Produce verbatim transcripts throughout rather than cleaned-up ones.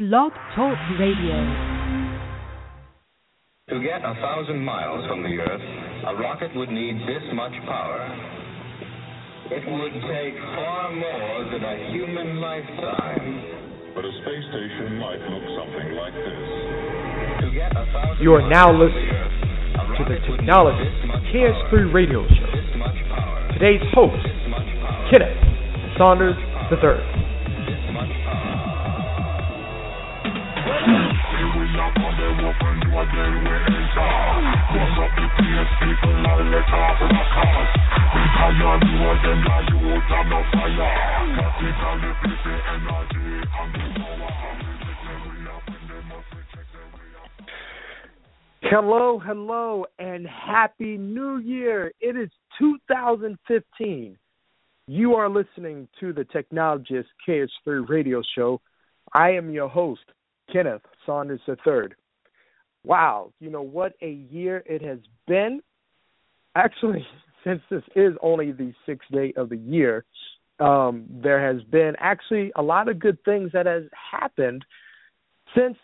Blog Talk Radio. To get a thousand miles from the Earth, a rocket would need this much power. It would take far more than a human lifetime. But a space station might look something like this. To get a thousand you are now listening to the Technologist K S three Radio Show. Today's host, Kenneth Saunders the third. Hello, hello, and Happy New Year. It is two thousand fifteen. You are listening to the Technologist K S three Radio Show. I am your host, Kenneth Saunders the third. Wow, you know, what a year it has been. Actually, since this is only the sixth day of the year, um, there has been actually a lot of good things that has happened since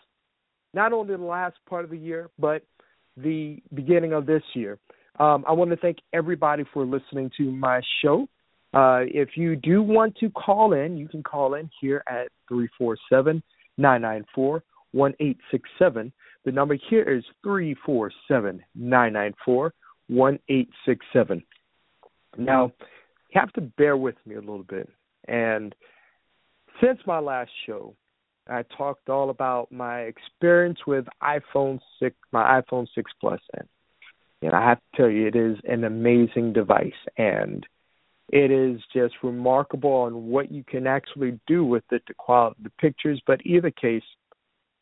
not only the last part of the year, but the beginning of this year. Um, I want to thank everybody for listening to my show. Uh, if you do want to call in, you can call in here at three four seven, nine nine four, one eight six seven. The number here is three four seven, nine nine four, one eight six seven. Now, you have to bear with me a little bit. And since my last show, I talked all about my experience with iPhone six, my iPhone six Plus. And, and I have to tell you, it is an amazing device. And it is just remarkable on what you can actually do with it, the quality of the pictures. But either case,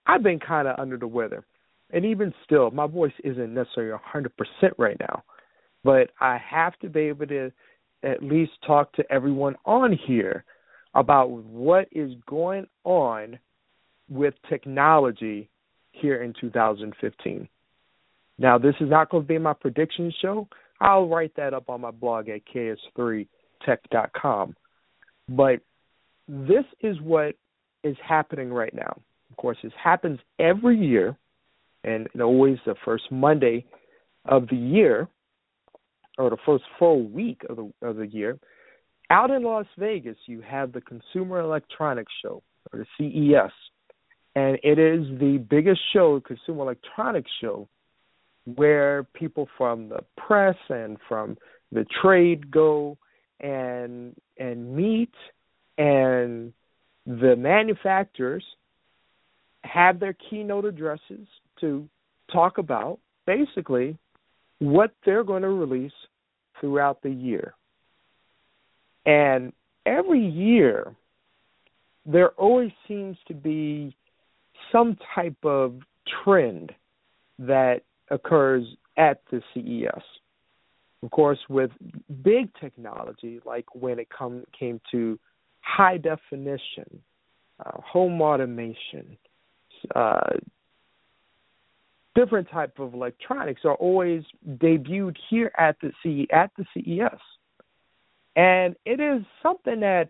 I've been kind of under the weather. And even still, my voice isn't necessarily one hundred percent right now. But I have to be able to at least talk to everyone on here about what is going on with technology here in two thousand fifteen. Now, this is not going to be my prediction show. I'll write that up on my blog at k s three tech dot com. But this is what is happening right now. Of course, this happens every year, and always the first Monday of the year, or the first full week of the, of the year. Out in Las Vegas, you have the Consumer Electronics Show, or the C E S, and it is the biggest show, Consumer Electronics Show, where people from the press and from the trade go and and meet, and the manufacturers have their keynote addresses to talk about basically what they're going to release throughout the year. And every year, there always seems to be some type of trend that occurs at the C E S. Of course, with big technology, like when it come, came to high definition, uh, home automation, uh, different type of electronics are always debuted here at the C at the C E S. And it is something that,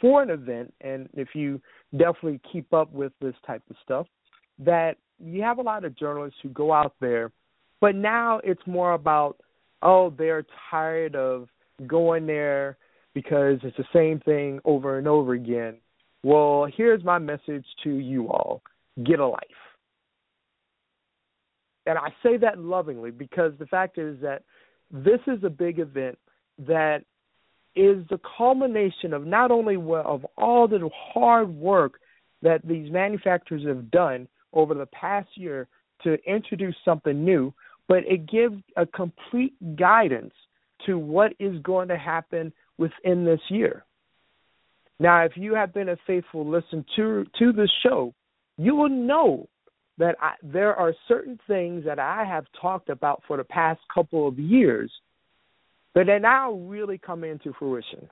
for an event, and if you definitely keep up with this type of stuff, that you have a lot of journalists who go out there, but now it's more about, oh, they're tired of going there because it's the same thing over and over again. Well, here's my message to you all. Get a life. And I say that lovingly because the fact is that this is a big event that is the culmination of not only of all the hard work that these manufacturers have done over the past year to introduce something new, but it gives a complete guidance to what is going to happen within this year. Now, if you have been a faithful listener to, to this show, you will know that I, there are certain things that I have talked about for the past couple of years that are now really coming into fruition.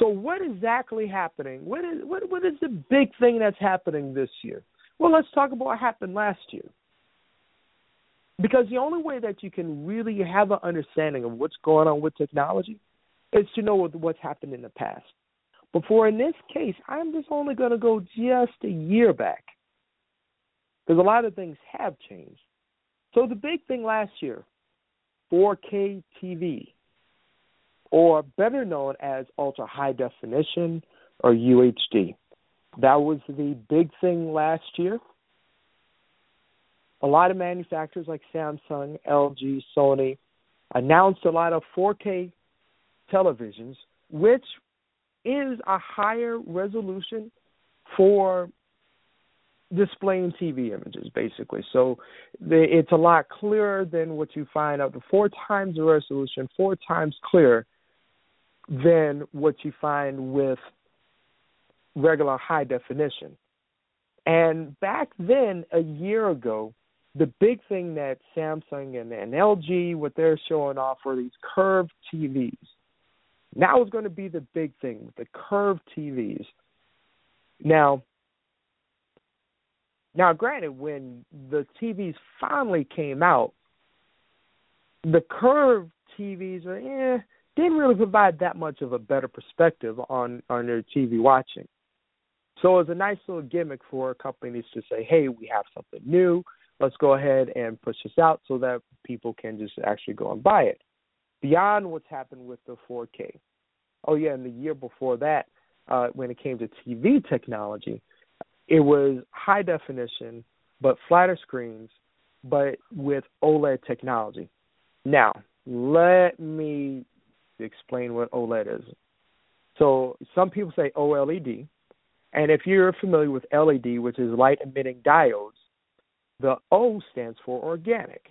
So what exactly happening? What is what, what is the big thing that's happening this year? Well, let's talk about what happened last year. Because the only way that you can really have an understanding of what's going on with technology is to know what's happened in the past. But for in this case, I'm just only going to go just a year back because a lot of things have changed. So the big thing last year, four K T V, or better known as ultra high definition or U H D. That was the big thing last year. A lot of manufacturers like Samsung, L G, Sony announced a lot of four K televisions, which is a higher resolution for displaying T V images, basically. So it's a lot clearer than what you find out. The four times the resolution, four times clearer than what you find with regular high definition. And back then, a year ago, the big thing that Samsung and, and L G, what they're showing off are these curved T Vs. Now is going to be the big thing, the curved T Vs. Now, now granted, when the T Vs finally came out, the curved T Vs eh, didn't really provide that much of a better perspective on, on their T V watching. So it was a nice little gimmick for companies to say, hey, we have something new. Let's go ahead and push this out so that people can just actually go and buy it. Beyond what's happened with the four K. Oh, yeah, and the year before that, uh, when it came to T V technology, it was high definition but flatter screens but with OLED technology. Now, let me explain what OLED is. So some people say OLED. And if you're familiar with L E D, which is light-emitting diodes, the O stands for organic.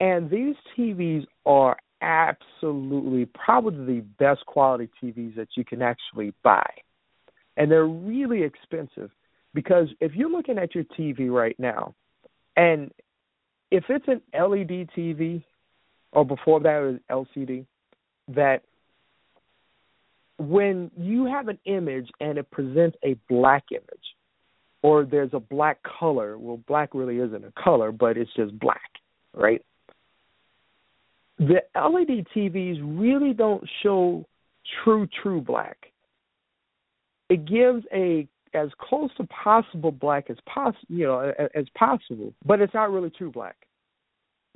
And these T Vs are absolutely probably the best quality T Vs that you can actually buy. And they're really expensive because if you're looking at your T V right now, and if it's an L E D T V, or before that it was L C D, that when you have an image and it presents a black image, or there's a black color, well, black really isn't a color, but it's just black, right? The L E D T Vs really don't show true, true black. It gives a as close to possible black as possible, you know, as possible, but it's not really true black.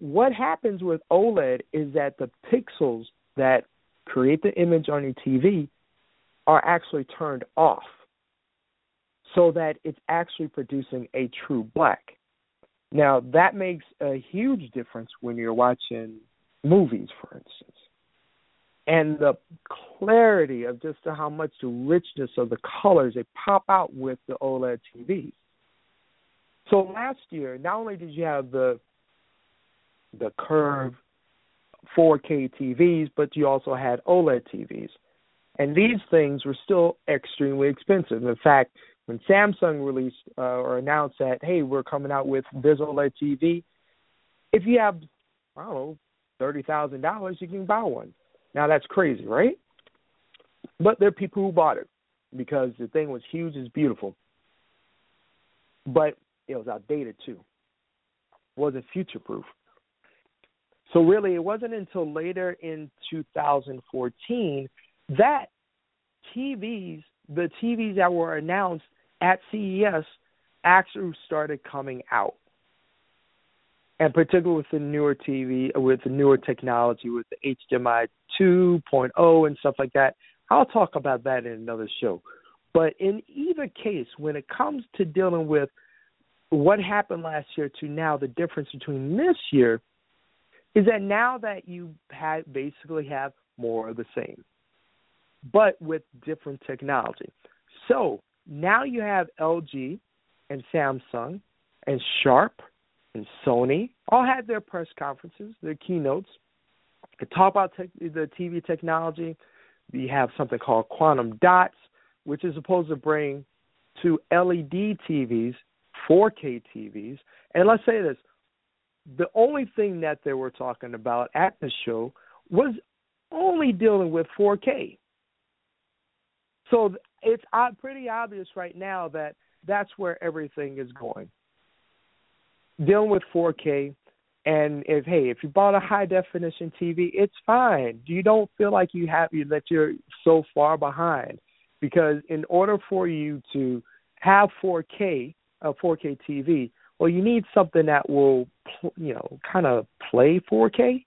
What happens with OLED is that the pixels that create the image on your T V are actually turned off so that it's actually producing a true black. Now, that makes a huge difference when you're watching movies, for instance. And the clarity of just how much the richness of the colors they pop out with the OLED T Vs. So last year, not only did you have the the curve four K T Vs, but you also had OLED T Vs. And these things were still extremely expensive. In fact, when Samsung released uh, or announced that, hey, we're coming out with this OLED T V, if you have, I don't know, thirty thousand dollars, you can buy one. Now, that's crazy, right? But there are people who bought it because the thing was huge, it's beautiful. But it was outdated, too. It wasn't future-proof. So really, it wasn't until later in two thousand fourteen that T Vs, the T Vs that were announced at C E S actually started coming out. And particularly with the newer T V, with the newer technology, with the H D M I two point oh and stuff like that. I'll talk about that in another show. But in either case, when it comes to dealing with what happened last year to now, the difference between this year is that now that you have basically have more of the same, but with different technology. So now you have L G and Samsung and Sharp and Sony all had their press conferences, their keynotes, to talk about te- the T V technology. You have something called quantum dots, which is supposed to bring to L E D T Vs, four K T Vs. And let's say this, the only thing that they were talking about at the show was only dealing with four K. So it's pretty obvious right now that that's where everything is going. Dealing with four K, and if hey, if you bought a high definition T V, it's fine. You don't feel like you have you that you're so far behind, because in order for you to have four K a four K T V, well, you need something that will you know kind of play four K,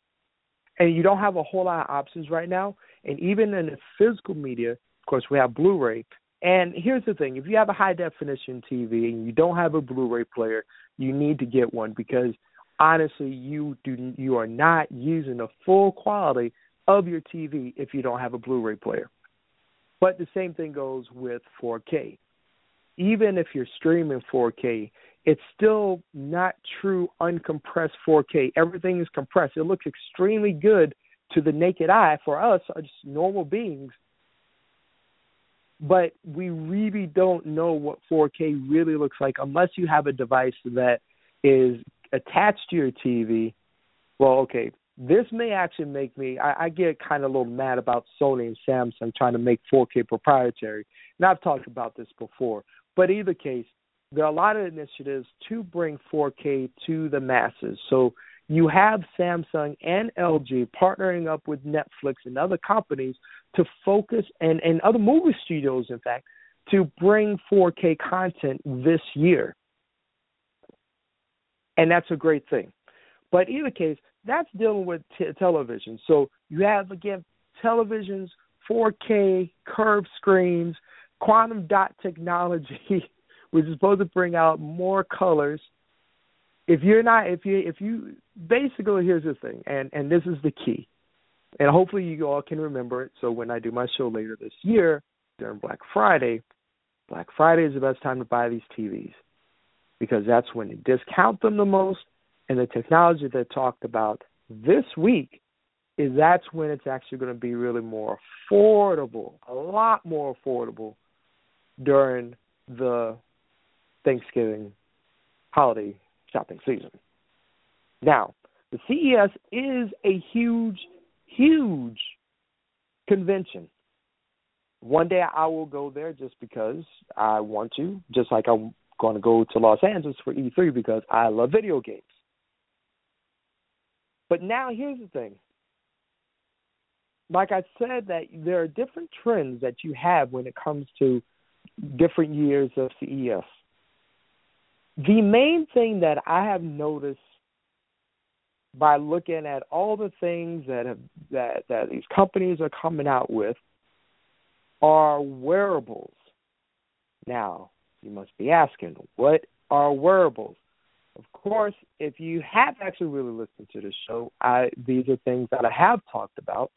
and you don't have a whole lot of options right now. And even in the physical media, of course, we have Blu-ray. And here's the thing. If you have a high-definition T V and you don't have a Blu-ray player, you need to get one, because, honestly, you do you are not using the full quality of your T V if you don't have a Blu-ray player. But the same thing goes with four K. Even if you're streaming four K, it's still not true uncompressed four K. Everything is compressed. It looks extremely good to the naked eye for us, just normal beings, but we really don't know what four K really looks like unless you have a device that is attached to your T V. Well, okay, this may actually make me, I, I get kind of a little mad about Sony and Samsung trying to make four K proprietary. And I've talked about this before. But either case, there are a lot of initiatives to bring four K to the masses. So you have Samsung and L G partnering up with Netflix and other companies to focus, and, and other movie studios, in fact, to bring four K content this year. And that's a great thing. But in either case, that's dealing with t- television. So you have, again, televisions, four K, curved screens, quantum dot technology, which is supposed to bring out more colors. If you're not, if you, if you, basically, here's the thing, and, and this is the key, and hopefully you all can remember it. So when I do my show later this year during Black Friday, Black Friday is the best time to buy these T Vs, because that's when they discount them the most, and the technology they talked about this week is that's when it's actually going to be really more affordable, a lot more affordable during the Thanksgiving holiday shopping season. Now, the C E S is a huge, huge convention. One day I will go there just because I want to, just like I'm going to go to Los Angeles for E three because I love video games. But now here's the thing. Like I said, that there are different trends that you have when it comes to different years of C E S. The main thing that I have noticed by looking at all the things that have, that, that these companies are coming out with are wearables. Now, you must be asking, what are wearables? Of course, if you have actually really listened to the show, I, these are things that I have talked about.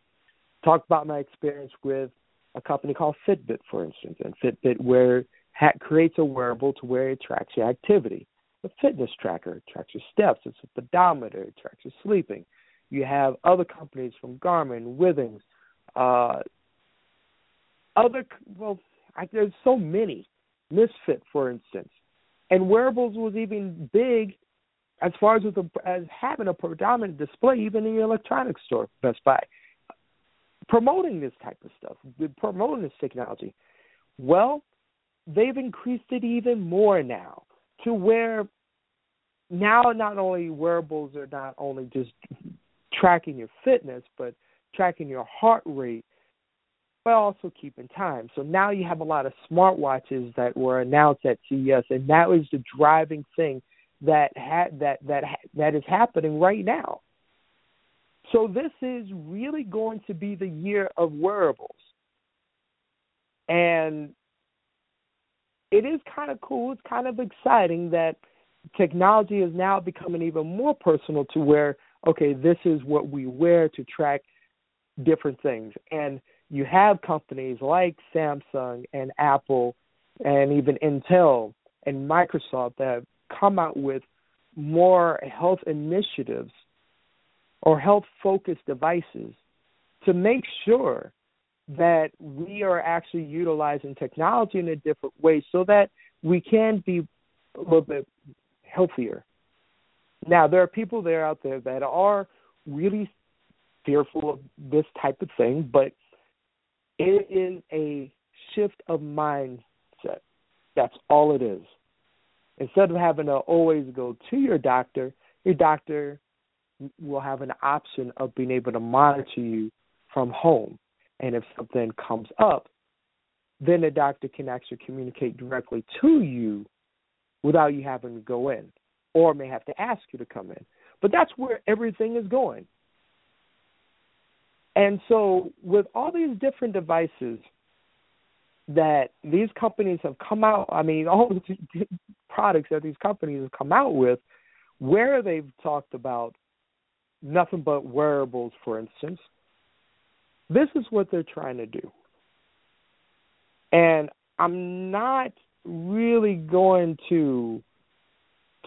Talked about my experience with a company called Fitbit, for instance, and Fitbit where Ha- creates a wearable to where it tracks your activity. A fitness tracker, it tracks your steps. It's a pedometer, it tracks your sleeping. You have other companies from Garmin, Withings, uh, other, well, I, there's so many. Misfit, for instance. And wearables was even big as far as, with a, as having a predominant display, even in your electronics store, Best Buy. Promoting this type of stuff, promoting this technology. Well, they've increased it even more now to where now not only wearables are not only just tracking your fitness, but tracking your heart rate, but also keeping time. So now you have a lot of smartwatches that were announced at C E S, and that was the driving thing that ha- that that ha- that is happening right now. So this is really going to be the year of wearables. And it is kind of cool. It's kind of exciting that technology is now becoming even more personal to where, okay, this is what we wear to track different things. And you have companies like Samsung and Apple and even Intel and Microsoft that have come out with more health initiatives or health-focused devices to make sure that we are actually utilizing technology in a different way so that we can be a little bit healthier. Now, there are people there out there that are really fearful of this type of thing, but it is a shift of mindset. That's all it is. Instead of having to always go to your doctor, your doctor will have an option of being able to monitor you from home. And if something comes up, then the doctor can actually communicate directly to you without you having to go in, or may have to ask you to come in. But that's where everything is going. And so with all these different devices that these companies have come out, I mean, all the products that these companies have come out with, where they've talked about nothing but wearables, for instance, this is what they're trying to do. And I'm not really going to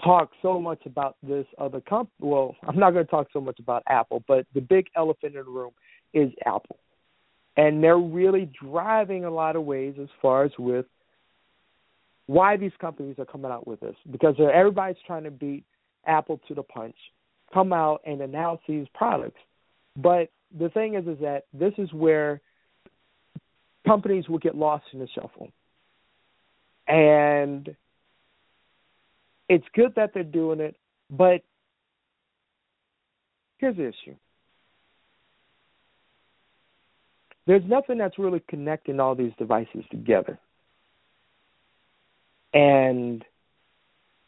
talk so much about this other company. Well, I'm not going to talk so much about Apple, but the big elephant in the room is Apple. And they're really driving a lot of ways as far as with why these companies are coming out with this, because everybody's trying to beat Apple to the punch, come out and announce these products. But the thing is, is that this is where companies will get lost in the shuffle. And it's good that they're doing it, but here's the issue. There's nothing that's really connecting all these devices together. And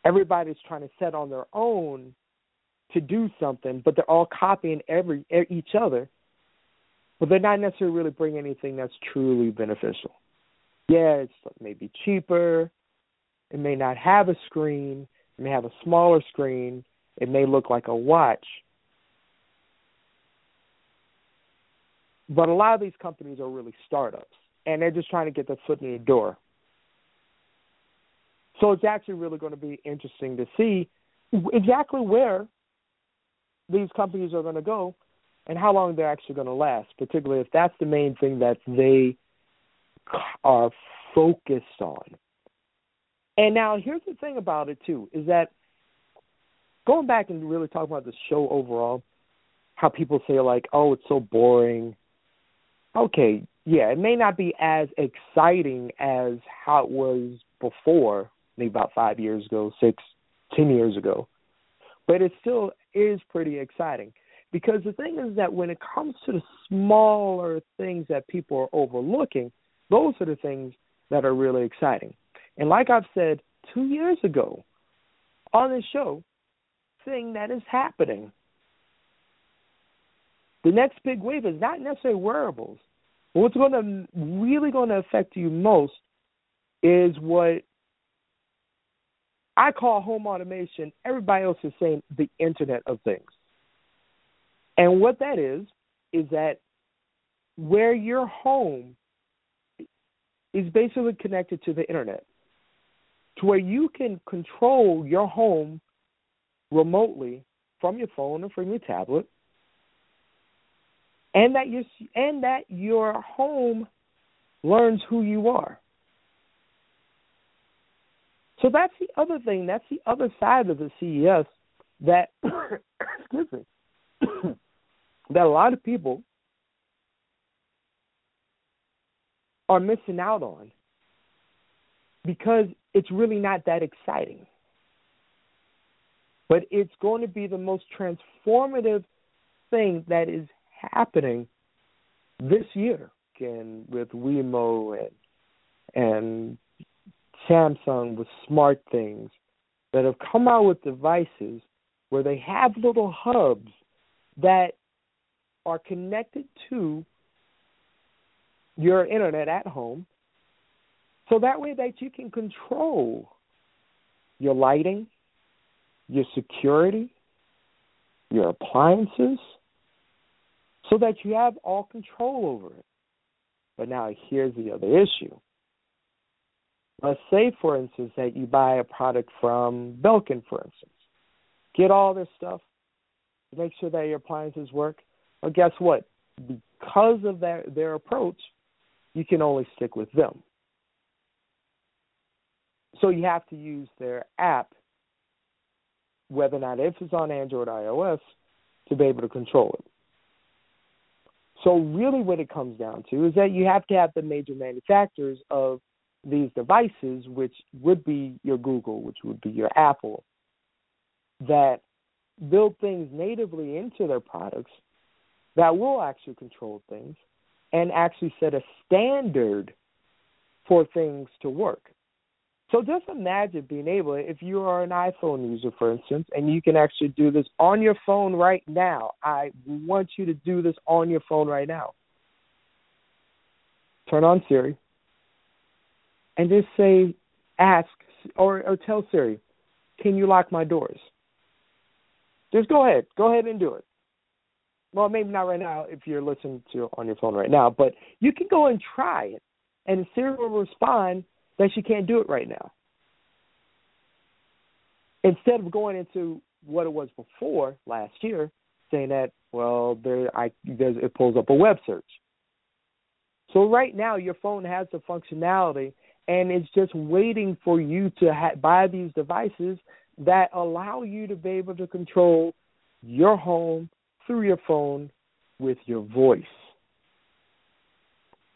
everybody's trying to set on their own to do something, but they're all copying every each other. But they're not necessarily really bringing anything that's truly beneficial. Yeah, it's maybe cheaper. It may not have a screen. It may have a smaller screen. It may look like a watch. But a lot of these companies are really startups, and they're just trying to get their foot in the door. So it's actually really going to be interesting to see exactly where these companies are going to go and how long they're actually going to last, particularly if that's the main thing that they are focused on. And now here's the thing about it, too, is that going back and really talking about the show overall, how people say, like, oh, it's so boring. Okay, yeah, it may not be as exciting as how it was before, maybe about five years ago, six, ten years ago, but it still is pretty exciting. Because the thing is that when it comes to the smaller things that people are overlooking, those are the things that are really exciting. And like I've said two years ago on this show, thing that is happening, the next big wave is not necessarily wearables. What's going to really going to affect you most is what I call home automation. Everybody else is saying the Internet of Things. And what that is, is that where your home is basically connected to the Internet, to where you can control your home remotely from your phone or from your tablet, and that your, and that your home learns who you are. So that's the other thing. That's the other side of the C E S that, excuse me, that a lot of people are missing out on because it's really not that exciting. But it's going to be the most transformative thing that is happening this year, and with Wemo and and Samsung with smart things that have come out with devices where they have little hubs that are connected to your internet at home, so that way that you can control your lighting, your security, your appliances, so that you have all control over it. But now here's the other issue. Let's say, for instance, that you buy a product from Belkin, for instance. Get all this stuff, make sure that your appliances work. Well, guess what? Because of their, their approach, you can only stick with them. So you have to use their app, whether or not if it's on Android or iOS, to be able to control it. So really what it comes down to is that you have to have the major manufacturers of these devices, which would be your Google, which would be your Apple, that build things natively into their products that will actually control things and actually set a standard for things to work. So just imagine being able, if you are an iPhone user, for instance, and you can actually do this on your phone right now. I want you to do this on your phone right now. Turn on Siri and just say, ask, or, or tell Siri, can you lock my doors? Just go ahead. Go ahead and do it. Well, maybe not right now if you're listening to on your phone right now, but you can go and try it, and Siri will respond that she can't do it right now. Instead of going into what it was before last year, saying that, well, there, I, there's, it pulls up a web search. So right now your phone has the functionality, and it's just waiting for you to ha- buy these devices that allow you to be able to control your home through your phone with your voice.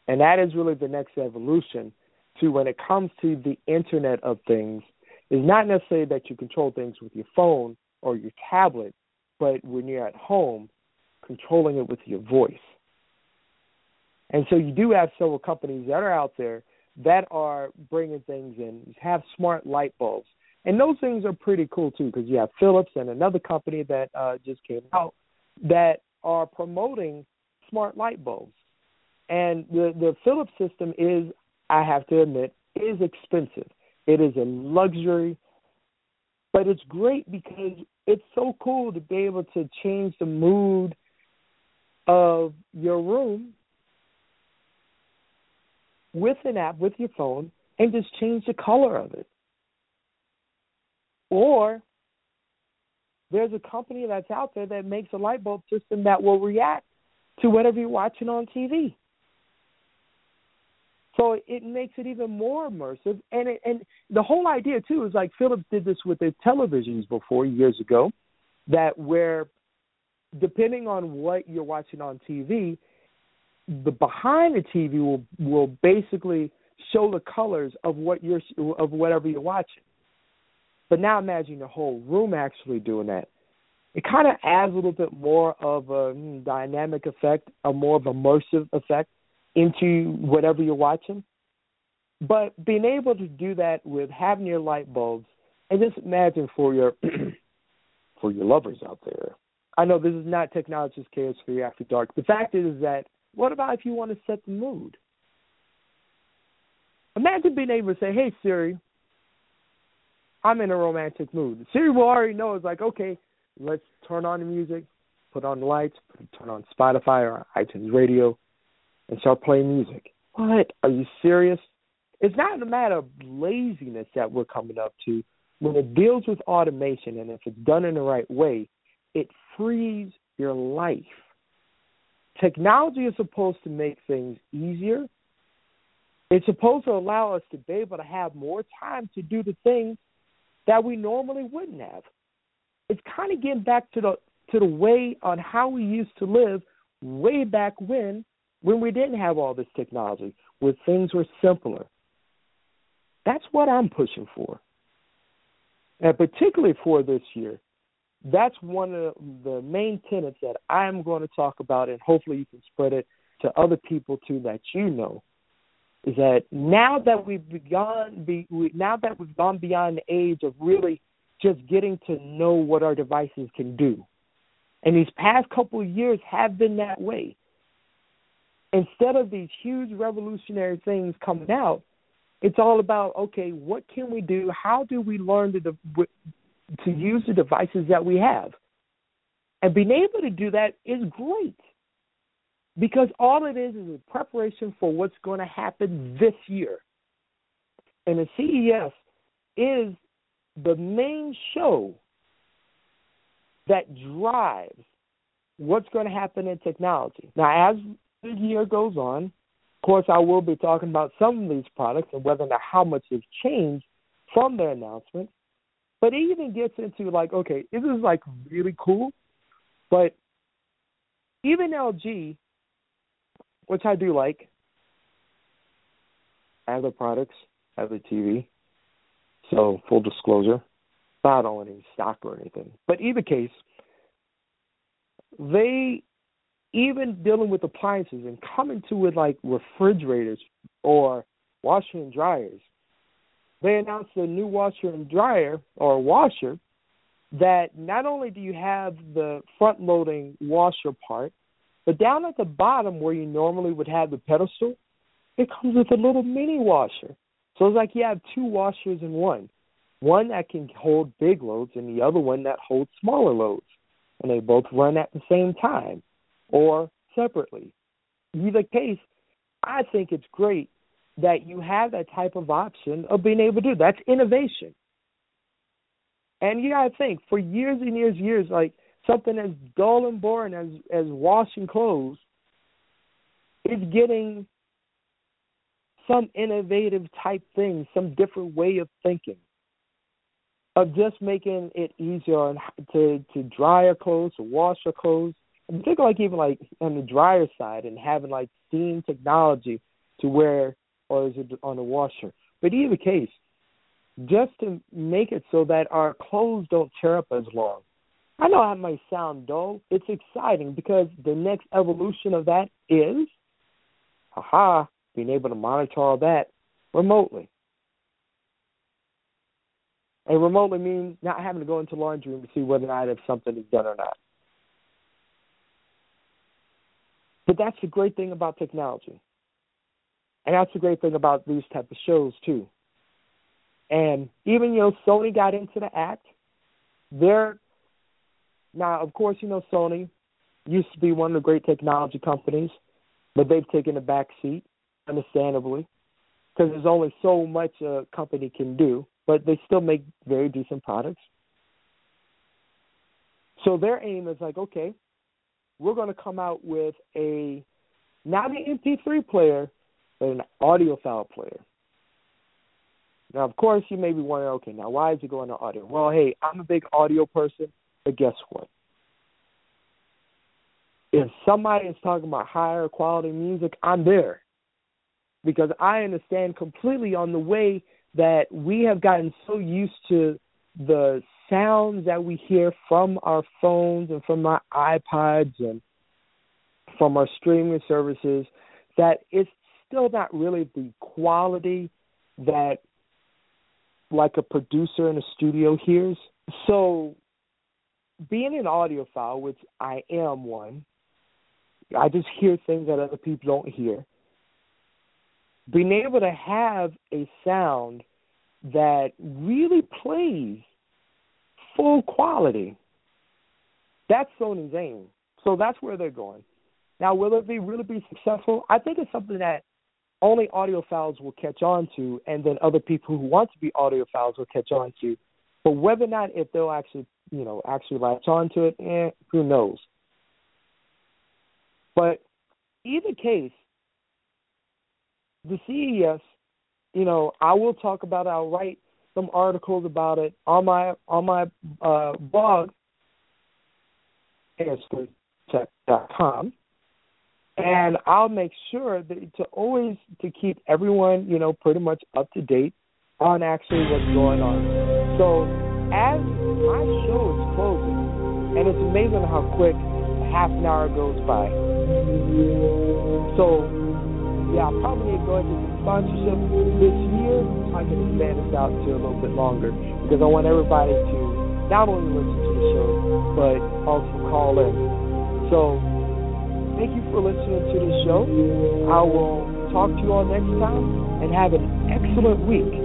And that is really the next evolution to when it comes to the Internet of Things. It's not necessarily that you control things with your phone or your tablet, but when you're at home, controlling it with your voice. And so you do have several companies that are out there that are bringing things in. You have smart light bulbs. And those things are pretty cool, too, because you have Philips and another company that uh, just came out that are promoting smart light bulbs. And the, the Philips system is, I have to admit, is expensive. It is a luxury, but it's great because it's so cool to be able to change the mood of your room with an app, with your phone, and just change the color of it. Or there's a company that's out there that makes a light bulb system that will react to whatever you're watching on T V. So it makes it even more immersive. And it, and the whole idea, too, is like Philips did this with their televisions before years ago, that where depending on what you're watching on T V, the behind the T V will, will basically show the colors of what you're of whatever you're watching. But now imagine the whole room actually doing that. It kind of adds a little bit more of a dynamic effect, a more of immersive effect into whatever you're watching. But being able to do that with having your light bulbs, and just imagine for your for your lovers out there. I know this is not Technologist K S three After Dark. The fact is that what about if you want to set the mood? Imagine being able to say, hey, Siri, I'm in a romantic mood. Siri will already know. It's like, okay, let's turn on the music, put on the lights, turn on Spotify or iTunes Radio, and start playing music. What? Are you serious? It's not a matter of laziness that we're coming up to. When it deals with automation, and if it's done in the right way, it frees your life. Technology is supposed to make things easier. It's supposed to allow us to be able to have more time to do the things that we normally wouldn't have. It's kind of getting back to the to the way on how we used to live way back when, when we didn't have all this technology, where things were simpler. That's what I'm pushing for. And particularly for this year, that's one of the main tenets that I'm going to talk about, and hopefully you can spread it to other people too that you know, is that now that we've begun, be, we, now that we've gone beyond the age of really just getting to know what our devices can do, and these past couple of years have been that way. Instead of these huge revolutionary things coming out, it's all about, okay, what can we do? How do we learn to de- to use the devices that we have? And being able to do that is great. Because all it is is a preparation for what's going to happen this year. And the C E S is the main show that drives what's going to happen in technology. Now, as the year goes on, of course, I will be talking about some of these products and whether or not how much they've changed from their announcement, but it even gets into like, okay, this is like really cool, but even L G, which I do like, as a products, as a T V, so full disclosure, not on any stock or anything, but either case, they, even dealing with appliances and coming to with like refrigerators or washer and dryers, they announced a new washer and dryer or washer that not only do you have the front-loading washer part, but down at the bottom where you normally would have the pedestal, it comes with a little mini washer. So it's like you have two washers in one, one that can hold big loads and the other one that holds smaller loads, and they both run at the same time or separately. Either case, I think it's great that you have that type of option of being able to do. That's innovation. And you got to think, for years and years and years, like something as dull and boring as, as washing clothes is getting some innovative type thing, some different way of thinking, of just making it easier to, to dry your clothes, to wash your clothes. And particularly like even like on the dryer side and having like steam technology to where, or is it on the washer? But either case, just to make it so that our clothes don't tear up as long. I know that might sound dull. It's exciting because the next evolution of that is, haha, being able to monitor all that remotely. And remotely means not having to go into laundry room to see whether or not if something is done or not. But that's the great thing about technology. And that's the great thing about these type of shows, too. And even, you know, Sony got into the act. They're, now, of course, you know, Sony used to be one of the great technology companies, but they've taken a back seat, understandably, because there's only so much a company can do, but they still make very decent products. So their aim is like, okay, we're going to come out with a, not an M P three player, but an audiophile player. Now, of course, you may be wondering, okay, now why is it going to audio? Well, hey, I'm a big audio person, but guess what? If somebody is talking about higher quality music, I'm there. Because I understand completely on the way that we have gotten so used to the sounds that we hear from our phones and from our iPods and from our streaming services, that it's still not really the quality that like a producer in a studio hears. So being an audiophile, which I am one, I just hear things that other people don't hear. Being able to have a sound that really plays full quality, that's Sony's aim. So that's where they're going. Now, will it be really be successful? I think it's something that only audiophiles will catch on to, and then other people who want to be audiophiles will catch on to. But whether or not if they'll actually, you know, actually latch on to it, eh, who knows? But either case, the C E S, you know, I will talk about it. I'll write some articles about it on my on my uh, blog, k s three tech dot com, and I'll make sure that to always to keep everyone, you know, pretty much up to date on actually what's going on. So as my show is closing, and it's amazing how quick half an hour goes by. So yeah, I'll probably need to go into some sponsorship this year so I can expand this out to a little bit longer, because I want everybody to not only listen to the show, but also call in. So thank you for listening to the show. I will talk to you all next time, and have an excellent week.